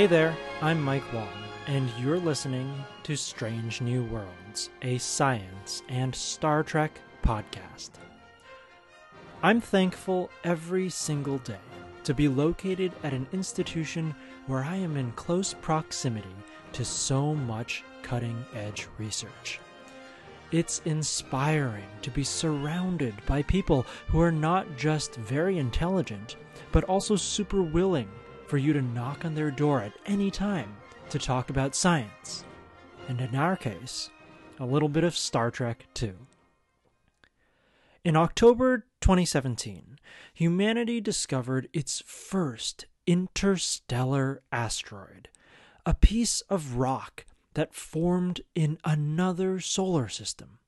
Hey there, I'm Mike Wong, and you're listening to Strange New Worlds, a science and Star Trek podcast. I'm thankful every single day to be located at an institution where I am in close proximity to so much cutting-edge research. It's inspiring to be surrounded by people who are not just very intelligent, but also super willing for you to knock on their door at any time to talk about science, and in our case, a little bit of Star Trek too. In October 2017, humanity discovered its first interstellar asteroid, a piece of rock that formed in another solar system.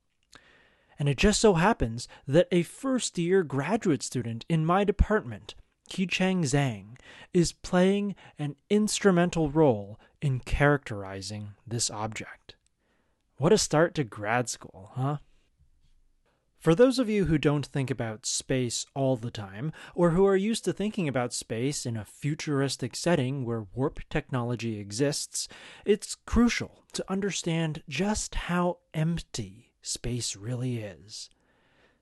And it just so happens that a first-year graduate student in my department, Qicheng Zhang, is playing an instrumental role in characterizing this object. What a start to grad school, huh? For those of you who don't think about space all the time, or who are used to thinking about space in a futuristic setting where warp technology exists, it's crucial to understand just how empty space really is.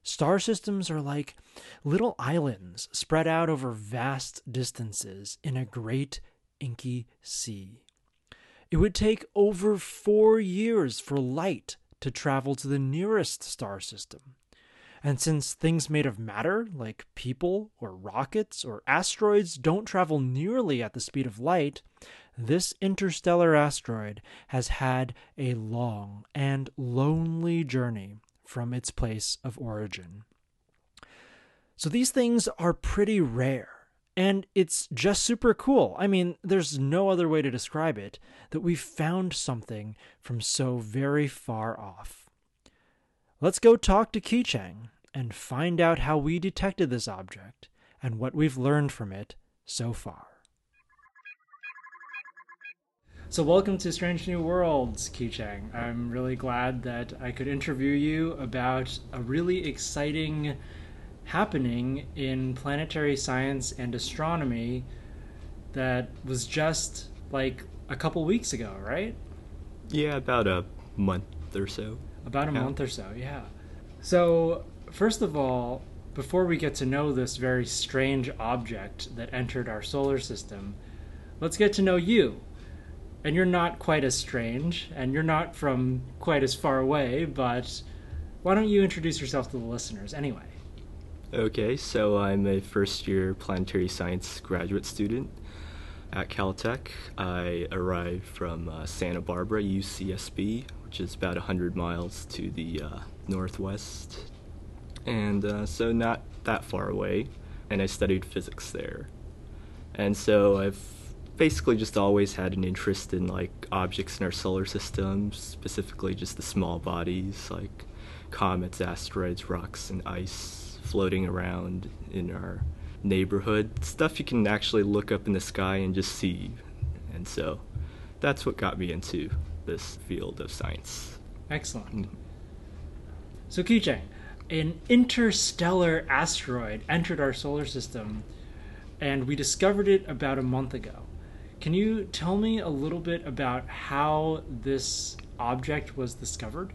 Star systems are like little islands spread out over vast distances in a great inky sea. It would take over 4 years for light to travel to the nearest star system. And since things made of matter, like people or rockets or asteroids, don't travel nearly at the speed of light, this interstellar asteroid has had a long and lonely journey from its place of origin. So these things are pretty rare, and it's just super cool. I mean, there's no other way to describe it, that we've found something from so very far off. Let's go talk to Qicheng and find out how we detected this object and what we've learned from it so far. So welcome to Strange New Worlds, Qicheng. I'm really glad that I could interview you about a really exciting happening in planetary science and astronomy that was just like a couple weeks ago, right? Yeah, about a month or so. About a month or so, yeah. So first of all, before we get to know this very strange object that entered our solar system, let's get to know you. And you're not quite as strange, and you're not from quite as far away, but why don't you introduce yourself to the listeners anyway? Okay, so I'm a first-year planetary science graduate student at Caltech. I arrived from Santa Barbara, UCSB, which is about 100 miles to the northwest, and so not that far away, and I studied physics there. And so I've basically just always had an interest in like objects in our solar system, specifically just the small bodies like comets, asteroids, rocks, and ice floating around in our neighborhood, stuff you can actually look up in the sky and just see. And so that's what got me into this field of science. Excellent. So Qicheng, an interstellar asteroid entered our solar system and we discovered it about a month ago. Can you tell me a little bit about how this object was discovered?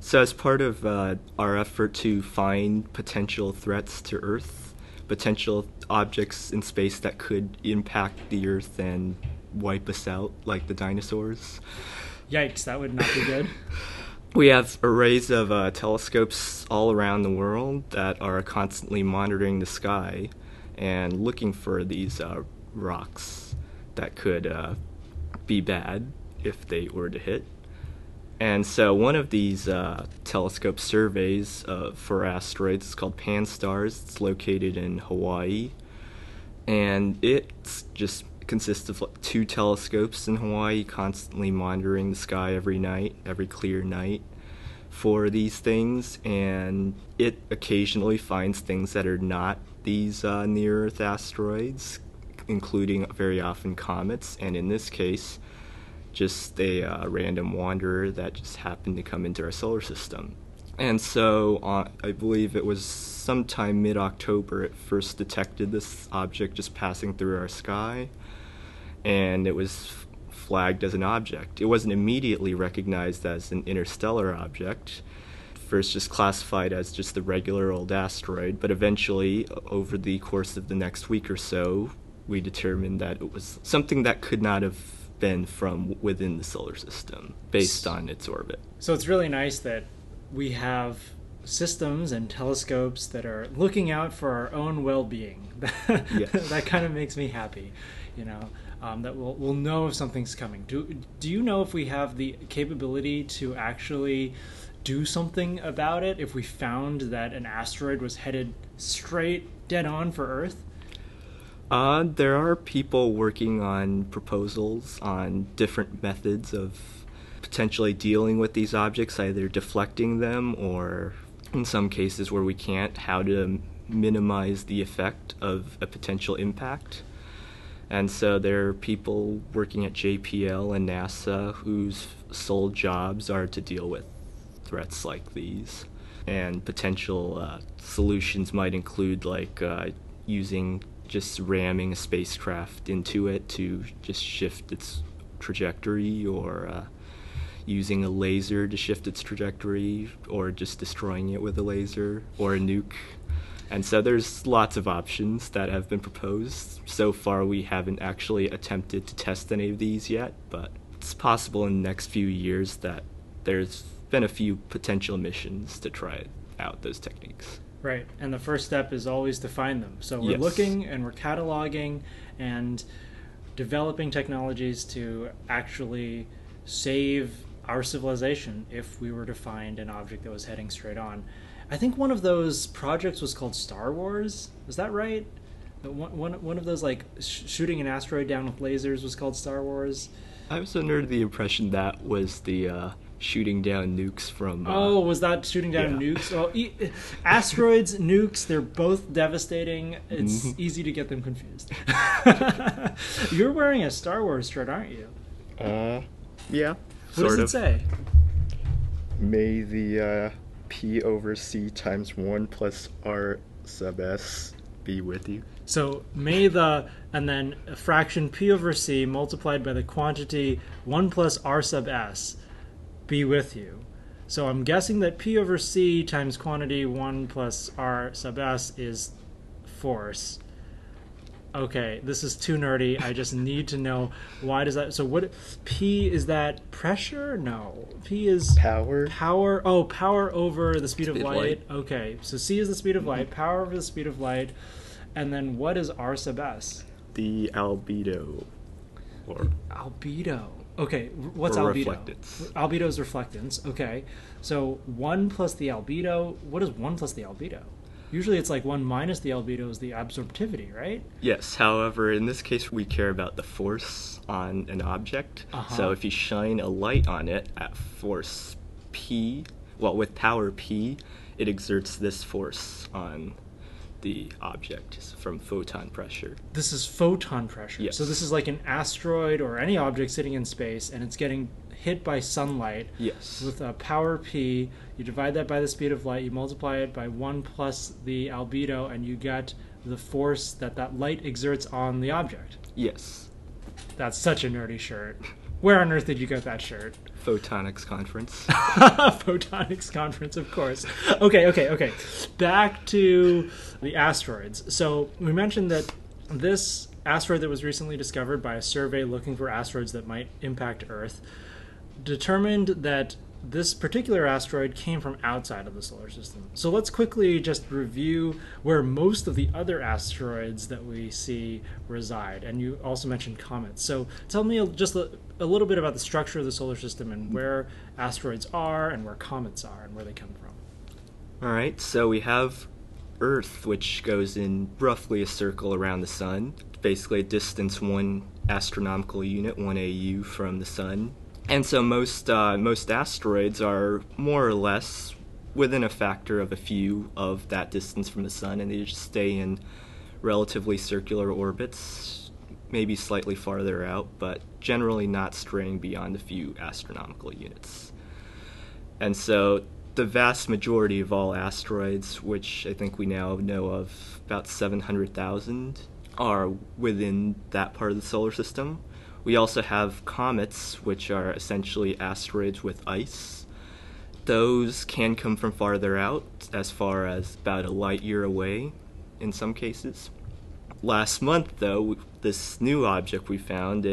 So as part of our effort to find potential threats to Earth, potential objects in space that could impact the Earth and wipe us out like the dinosaurs. Yikes, that would not be good. We have arrays of telescopes all around the world that are constantly monitoring the sky and looking for these rocks that could be bad if they were to hit. And so one of these telescope surveys for asteroids is called Pan-STARRS. It's located in Hawaii. And it just consists of two telescopes in Hawaii constantly monitoring the sky every night, every clear night for these things. And it occasionally finds things that are not these near-Earth asteroids, including very often comets, and in this case, just a random wanderer that just happened to come into our solar system. And so I believe it was sometime mid-October it first detected this object just passing through our sky, and it was flagged as an object. It wasn't immediately recognized as an interstellar object, first just classified as just the regular old asteroid, but eventually, over the course of the next week or so, we determined that it was something that could not have been from within the solar system based on its orbit. So it's really nice that we have systems and telescopes that are looking out for our own well-being. Yes. That kind of makes me happy, you know, that we'll know if something's coming. Do you know if we have the capability to actually do something about it if we found that an asteroid was headed straight dead on for Earth? There are people working on proposals on different methods of potentially dealing with these objects, either deflecting them or, in some cases where we can't, how to minimize the effect of a potential impact. And so there are people working at JPL and NASA whose sole jobs are to deal with threats like these. And potential solutions might include like using just ramming a spacecraft into it to just shift its trajectory, or using a laser to shift its trajectory, or just destroying it with a laser or a nuke. And so there's lots of options that have been proposed. So far we haven't actually attempted to test any of these yet, but it's possible in the next few years that there's been a few potential missions to try out those techniques. Right, and the first step is always to find them. So we're looking and we're cataloging and developing technologies to actually save our civilization if we were to find an object that was heading straight on. I think one of those projects was called Star Wars. Is that right? One of those, like, shooting an asteroid down with lasers was called Star Wars. I was under the impression that was the shooting down nukes from... oh, was that shooting down nukes? Well, asteroids, nukes, they're both devastating. It's easy to get them confused. You're wearing a Star Wars shirt, aren't you? Yeah. What does it say? May the P over C times 1 plus R sub S be with you. So may the, and then a fraction P over C multiplied by the quantity 1 plus R sub S be with you. So I'm guessing that P over C times quantity 1 plus R sub S is force. Okay, this is too nerdy. I just need to know, why does that... So what... P, is that pressure? No. P is... Power. Power. Oh, power over the speed of light. Okay, so C is the speed of light, power over the speed of light. And then what is R sub S? The albedo. Or albedo. Okay, what's albedo? Reflectance. Albedo is reflectance. Okay, so 1 plus the albedo. What is 1 plus the albedo? Usually it's like 1 minus the albedo is the absorptivity, right? Yes, however, in this case we care about the force on an object. So if you shine a light on it at force P, well, with power P, it exerts this force on the object from photon pressure. This is photon pressure? Yes. So this is like an asteroid or any object sitting in space, and it's getting hit by sunlight. Yes. With a power P, you divide that by the speed of light, you multiply it by 1 plus the albedo, and you get the force that that light exerts on the object. Yes. That's such a nerdy shirt. Where on earth did you get that shirt? Photonics conference. Photonics conference, of course. Okay. Back to the asteroids. So we mentioned that this asteroid that was recently discovered by a survey looking for asteroids that might impact Earth determined that this particular asteroid came from outside of the solar system. So let's quickly just review where most of the other asteroids that we see reside. And you also mentioned comets. So tell me just a little bit about the structure of the solar system and where asteroids are and where comets are and where they come from. All right, so we have Earth, which goes in roughly a circle around the sun, basically a distance 1 astronomical unit, 1 AU from the sun. And so most asteroids are more or less within a factor of a few of that distance from the sun, and they just stay in relatively circular orbits, maybe slightly farther out, but generally not straying beyond a few astronomical units. And so the vast majority of all asteroids, which I think we now know of about 700,000, are within that part of the solar system. We also have comets, which are essentially asteroids with ice. Those can come from farther out, as far as about a light year away in some cases. Last month, though, this new object we found,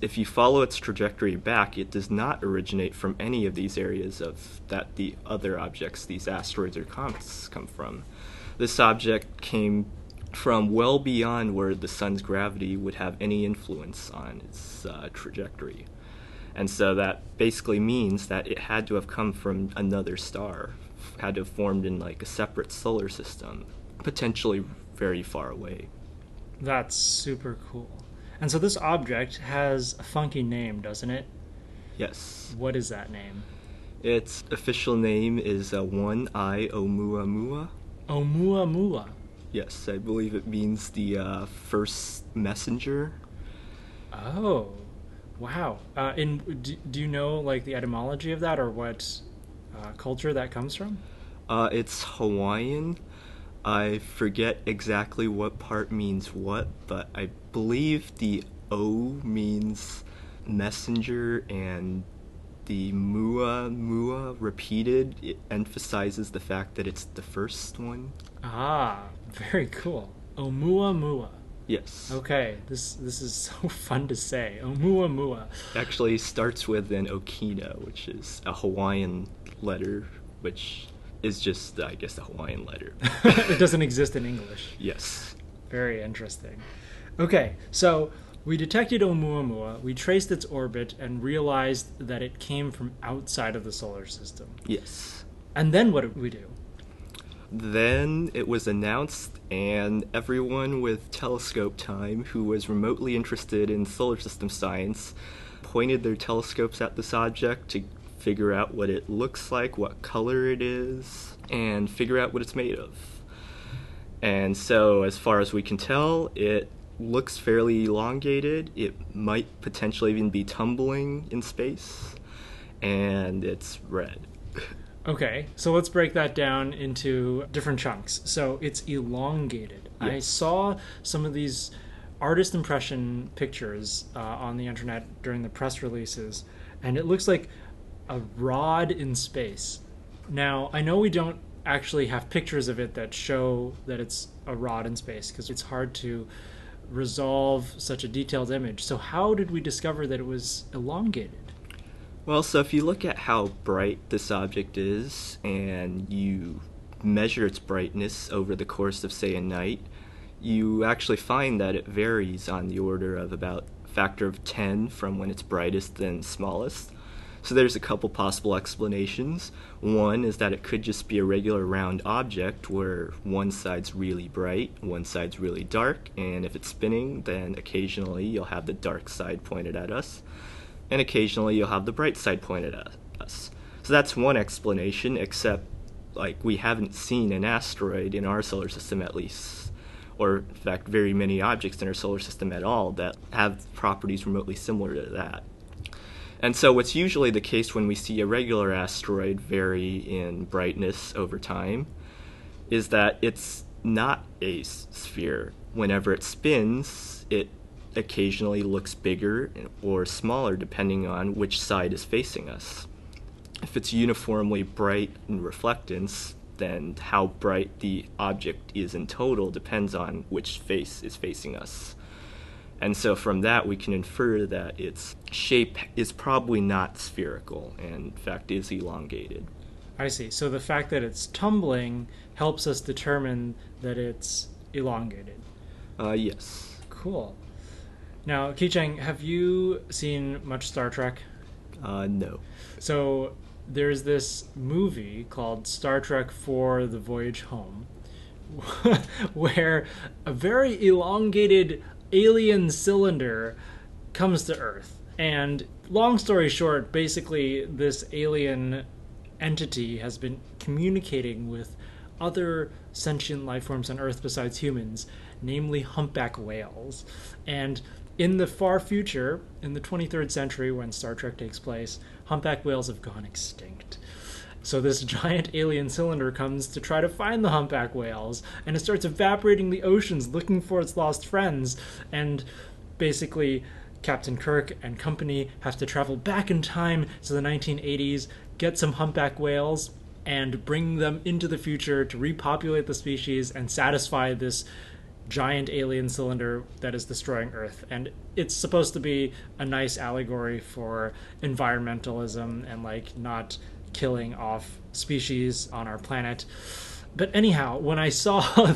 if you follow its trajectory back, it does not originate from any of these areas that the other objects, these asteroids or comets, come from. This object came from well beyond where the sun's gravity would have any influence on its trajectory. And so that basically means that it had to have come from another star, had to have formed in like a separate solar system, potentially very far away. That's super cool. And so this object has a funky name, doesn't it? Yes. What is that name? Its official name is One-Eye Oumuamua. Oumuamua? Yes, I believe it means the first messenger. Oh, wow. And do you know like the etymology of that, or what culture that comes from? It's Hawaiian. I forget exactly what part means what, but I believe the O means messenger, and the Muamua repeated, it emphasizes the fact that it's the first one. Ah, very cool. Oumuamua. Yes. Okay, this is so fun to say. Oumuamua. It actually starts with an okina, which is a Hawaiian letter, which is just, I guess, a Hawaiian letter. It doesn't exist in English. Yes. Very interesting. Okay, so we detected Oumuamua, we traced its orbit, and realized that it came from outside of the solar system. Yes. And then what did we do? Then it was announced, and everyone with telescope time who was remotely interested in solar system science pointed their telescopes at this object to figure out what it looks like, what color it is, and figure out what it's made of. And so, as far as we can tell, it looks fairly elongated. It might potentially even be tumbling in space, and it's red. Okay, so let's break that down into different chunks. So it's elongated. Yes. I saw some of these artist impression pictures on the internet during the press releases, and it looks like a rod in space. Now, I know we don't actually have pictures of it that show that it's a rod in space, because it's hard to resolve such a detailed image. So how did we discover that it was elongated? Well, so if you look at how bright this object is and you measure its brightness over the course of, say, a night, you actually find that it varies on the order of about a factor of 10 from when it's brightest and smallest. So there's a couple possible explanations. One is that it could just be a regular round object where one side's really bright, one side's really dark, and if it's spinning, then occasionally you'll have the dark side pointed at us, and occasionally you'll have the bright side pointed at us. So that's one explanation, except like we haven't seen an asteroid in our solar system at least, or in fact very many objects in our solar system at all that have properties remotely similar to that. And so what's usually the case when we see a regular asteroid vary in brightness over time is that it's not a sphere. Whenever it spins, it occasionally looks bigger or smaller depending on which side is facing us. If it's uniformly bright in reflectance, then how bright the object is in total depends on which face is facing us. And so from that we can infer that its shape is probably not spherical and in fact is elongated. I see. So the fact that it's tumbling helps us determine that it's elongated. Yes. Cool. Now, Qicheng, have you seen much Star Trek? No. So there's this movie called Star Trek IV: The Voyage Home, where a very elongated alien cylinder comes to Earth. And long story short, basically this alien entity has been communicating with other sentient life forms on Earth besides humans, namely humpback whales. And in the far future, in the 23rd century, when Star Trek takes place, humpback whales have gone extinct. So this giant alien cylinder comes to try to find the humpback whales, and it starts evaporating the oceans looking for its lost friends, and basically Captain Kirk and company have to travel back in time to the 1980s, get some humpback whales, and bring them into the future to repopulate the species and satisfy this giant alien cylinder that is destroying Earth. And it's supposed to be a nice allegory for environmentalism and, like, not killing off species on our planet. But anyhow, when I saw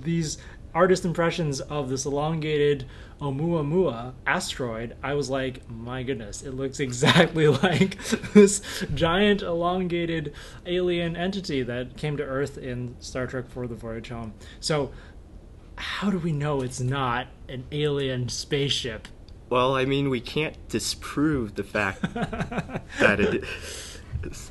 these artist impressions of this elongated Oumuamua asteroid, I was like, my goodness, it looks exactly like this giant elongated alien entity that came to Earth in Star Trek IV: The Voyage Home. So how do we know it's not an alien spaceship? Well, I mean, we can't disprove the fact that it is.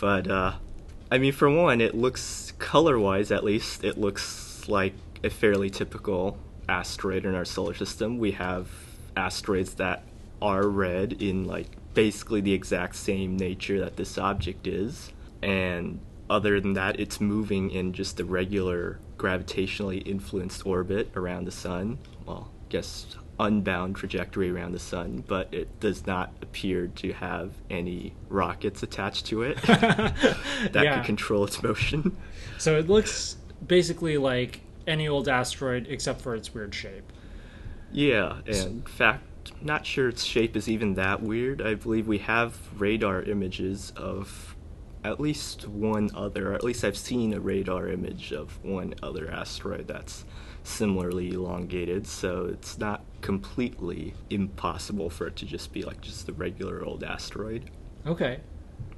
But, I mean, for one, it looks, color-wise at least, it looks like a fairly typical asteroid in our solar system. We have asteroids that are red in, like, basically the exact same nature that this object is. And other than that, it's moving in just a regular gravitationally influenced orbit around the sun. Well, I guess unbound trajectory around the sun, but it does not appear to have any rockets attached to it that can control its motion. So it looks basically like any old asteroid except for its weird shape. Yeah, and in fact, not sure its shape is even that weird. I believe we have radar images of at least one other, or at least I've seen a radar image of one other asteroid that's similarly elongated, so it's not completely impossible for it to just be like just the regular old asteroid. Okay,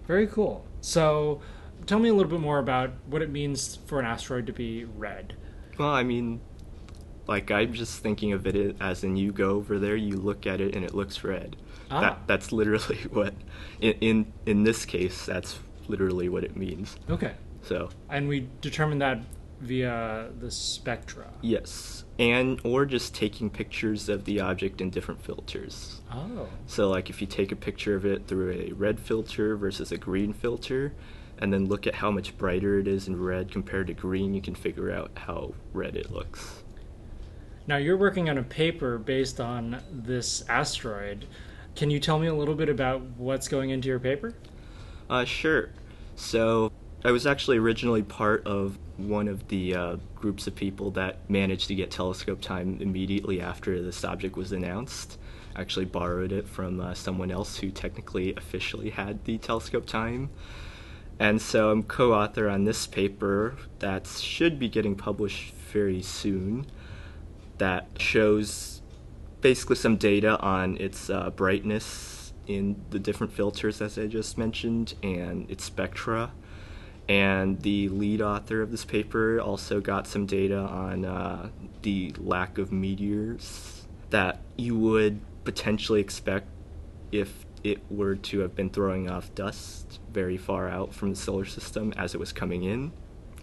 very cool. So tell me a little bit more about what it means for an asteroid to be red. Well, I mean, like, I'm just thinking of it as in you go over there, you look at it, and it looks red. Ah. That's literally what, in this case, that's literally what it means. Okay. So. And we determined that via the spectra. Yes, and or just taking pictures of the object in different filters. Oh. So, like, if you take a picture of it through a red filter versus a green filter, and then look at how much brighter it is in red compared to green, you can figure out how red it looks. Now, you're working on a paper based on this asteroid. Can you tell me a little bit about what's going into your paper? Sure. So I was actually originally part of one of the groups of people that managed to get telescope time immediately after this object was announced. I actually borrowed it from someone else who technically officially had the telescope time. And so I'm co-author on this paper that should be getting published very soon, that shows basically some data on its brightness in the different filters, as I just mentioned, and its spectra. And the lead author of this paper also got some data on the lack of meteors that you would potentially expect if it were to have been throwing off dust very far out from the solar system as it was coming in,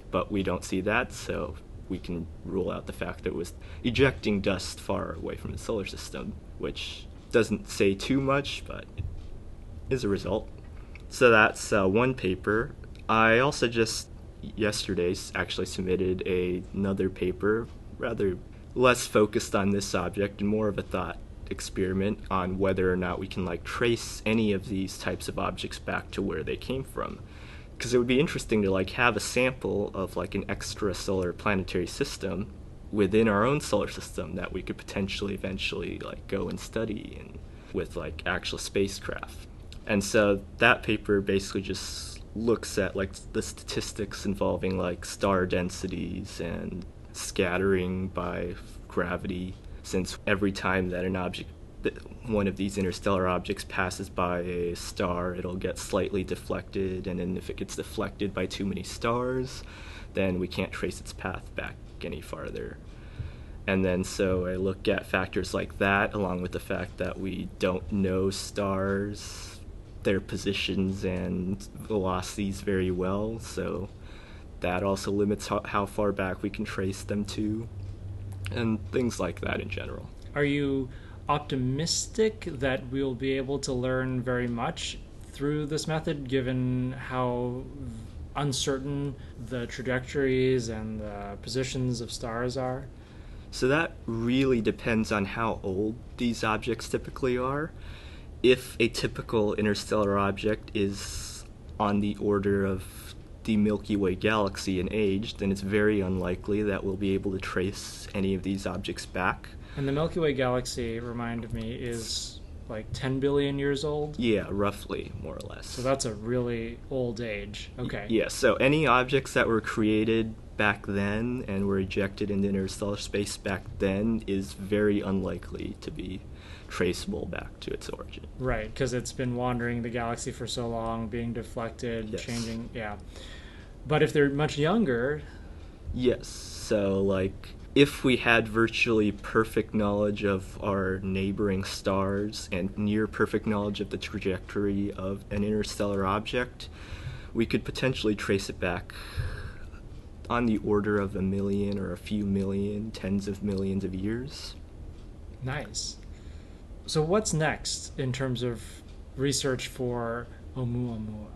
but we don't see that, so we can rule out the fact that it was ejecting dust far away from the solar system, which doesn't say too much, but is a result. So that's one paper. I also just yesterday actually submitted another paper, rather less focused on this object and more of a thought experiment on whether or not we can, like, trace any of these types of objects back to where they came from, because it would be interesting to, like, have a sample of, like, an extrasolar planetary system within our own solar system that we could potentially eventually, like, go and study and with, like, actual spacecraft. And so that paper basically just looks at, like, the statistics involving, like, star densities and scattering by gravity, since every time that an object, one of these interstellar objects, passes by a star, it'll get slightly deflected, and then if it gets deflected by too many stars, then we can't trace its path back any farther. And then so I look at factors like that, along with the fact that we don't know stars, their positions and velocities very well, so that also limits how far back we can trace them to, and things like that in general. Are you optimistic that we'll be able to learn very much through this method, given how uncertain the trajectories and the positions of stars are? So that really depends on how old these objects typically are. If a typical interstellar object is on the order of the Milky Way galaxy in age, then it's very unlikely that we'll be able to trace any of these objects back. And the Milky Way galaxy, reminded me, is like 10 billion years old? Yeah, roughly, more or less. So that's a really old age. Okay. Yeah, so any objects that were created back then and were ejected into interstellar space back then is very unlikely to be traceable back to its origin. Right, because it's been wandering the galaxy for so long, being deflected, yes, changing, yeah. But if they're much younger... Yes, so like if we had virtually perfect knowledge of our neighboring stars and near perfect knowledge of the trajectory of an interstellar object, we could potentially trace it back on the order of a million or a few million, tens of millions of years. Nice. So what's next in terms of research for Oumuamua?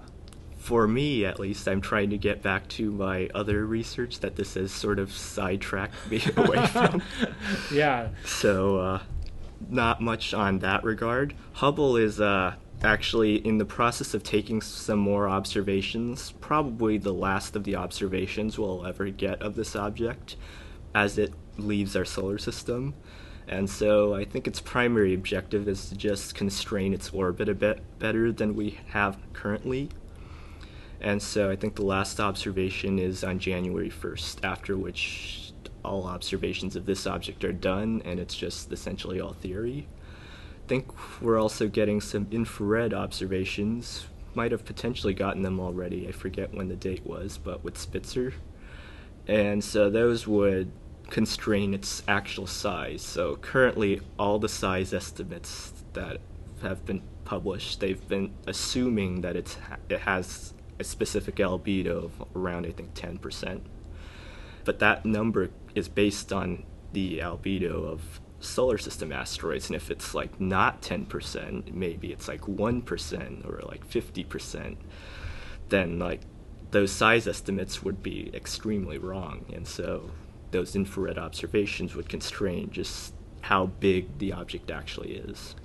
For me, at least, I'm trying to get back to my other research that this has sort of sidetracked me away from. Yeah. So not much on that regard. Hubble is actually in the process of taking some more observations, probably the last of the observations we'll ever get of this object as it leaves our solar system. And so I think its primary objective is to just constrain its orbit a bit better than we have currently. And so I think the last observation is on January 1st, after which all observations of this object are done, and it's just essentially all theory. I think we're also getting some infrared observations. Might have potentially gotten them already. I forget when the date was, but with Spitzer. And so those would constrain its actual size. So currently, all the size estimates that have been published, they've been assuming that it has a specific albedo of around, I think, 10%. But that number is based on the albedo of solar system asteroids, and if it's like not 10%, maybe it's like 1% or like 50%, then like those size estimates would be extremely wrong. And so those infrared observations would constrain just how big the object actually is.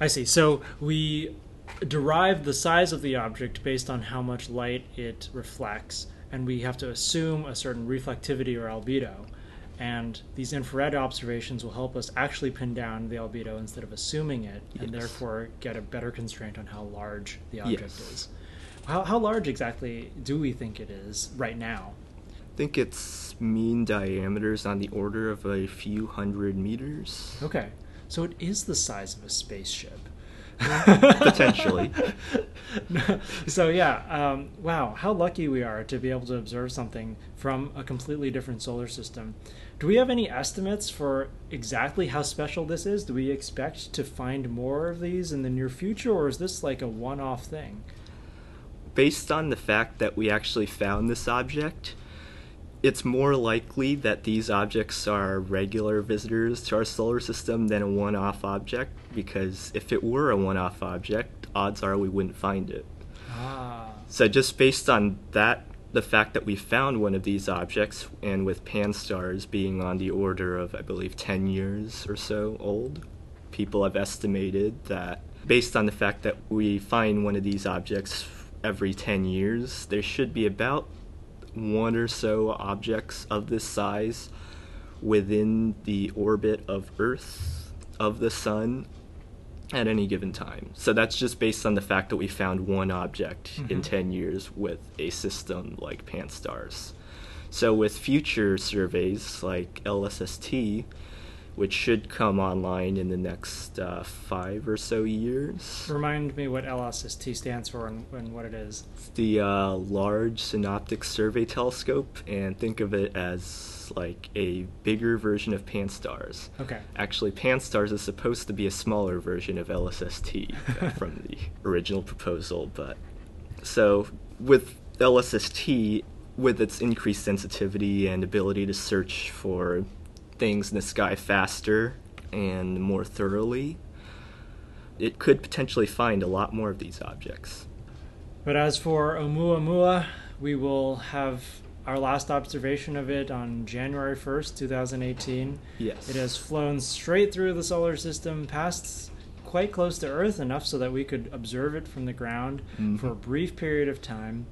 I see. So we derive the size of the object based on how much light it reflects, and we have to assume a certain reflectivity or albedo. And these infrared observations will help us actually pin down the albedo instead of assuming it, and yes, therefore get a better constraint on how large the object yes is. How large exactly do we think it is right now? I think its mean diameter is on the order of a few hundred meters. Okay, so it is the size of a spaceship. Potentially. So yeah, wow, how lucky we are to be able to observe something from a completely different solar system. Do we have any estimates for exactly how special this is? Do we expect to find more of these in the near future, or is this like a one-off thing? Based on the fact that we actually found this object, it's more likely that these objects are regular visitors to our solar system than a one-off object, because if it were a one-off object, odds are we wouldn't find it. Ah. So just based on that, the fact that we found one of these objects, and with Pan-STARRS being on the order of, I believe, 10 years or so old, people have estimated that based on the fact that we find one of these objects every 10 years, there should be about one or so objects of this size within the orbit of Earth, of the Sun, at any given time. So that's just based on the fact that we found one object mm-hmm in 10 years with a system like Pan-STARRS. So with future surveys like LSST, which should come online in the next 5 or so years. Remind me what LSST stands for and what it is. It's the Large Synoptic Survey Telescope, and think of it as like a bigger version of Pan-STARRS. Okay. Actually, Pan-STARRS is supposed to be a smaller version of LSST from the original proposal, but so with LSST, with its increased sensitivity and ability to search for things in the sky faster and more thoroughly, it could potentially find a lot more of these objects. But as for Oumuamua, we will have our last observation of it on January 1st, 2018. Yes. It has flown straight through the solar system, past quite close to Earth, enough so that we could observe it from the ground for a brief period of time.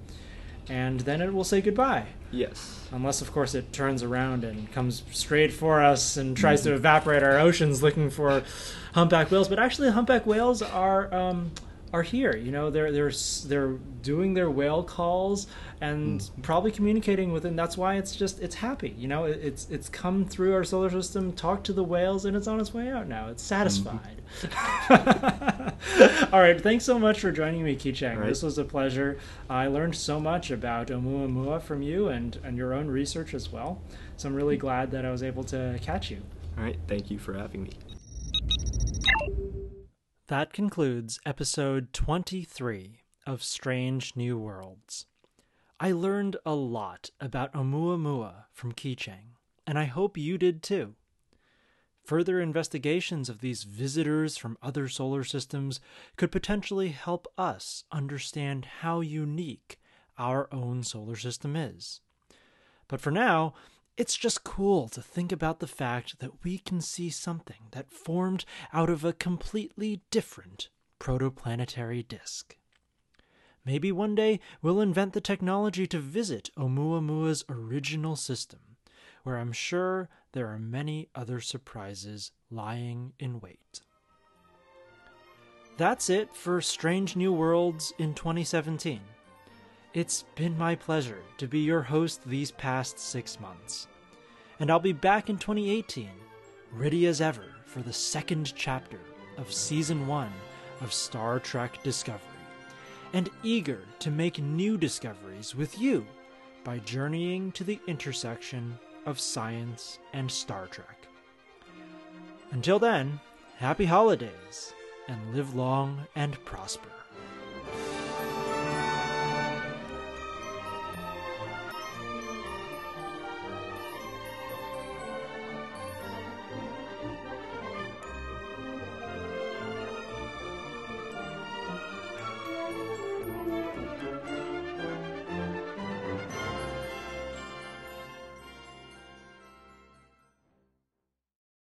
And then it will say goodbye. Yes. Unless, of course, it turns around and comes straight for us and tries to evaporate our oceans looking for humpback whales. But actually, humpback whales are here. You know, they're doing their whale calls and probably communicating with them. That's why it's happy. You know, it's come through our solar system, talked to the whales, and it's on its way out now. It's satisfied. All right, thanks so much for joining me, Qicheng. Right. This was a pleasure. I learned so much about Oumuamua from you and your own research as well. So I'm really glad that I was able to catch you. All right, thank you for having me. That concludes episode 23 of Strange New Worlds. I learned a lot about Oumuamua from Qicheng, and I hope you did too. Further investigations of these visitors from other solar systems could potentially help us understand how unique our own solar system is. But for now, it's just cool to think about the fact that we can see something that formed out of a completely different protoplanetary disk. Maybe one day we'll invent the technology to visit Oumuamua's original system, where I'm sure there are many other surprises lying in wait. That's it for Strange New Worlds in 2017. It's been my pleasure to be your host these past 6 months. And I'll be back in 2018, ready as ever for the second chapter of Season 1 of Star Trek Discovery, and eager to make new discoveries with you by journeying to the intersection of science and Star Trek. Until then, happy holidays, and live long and prosper.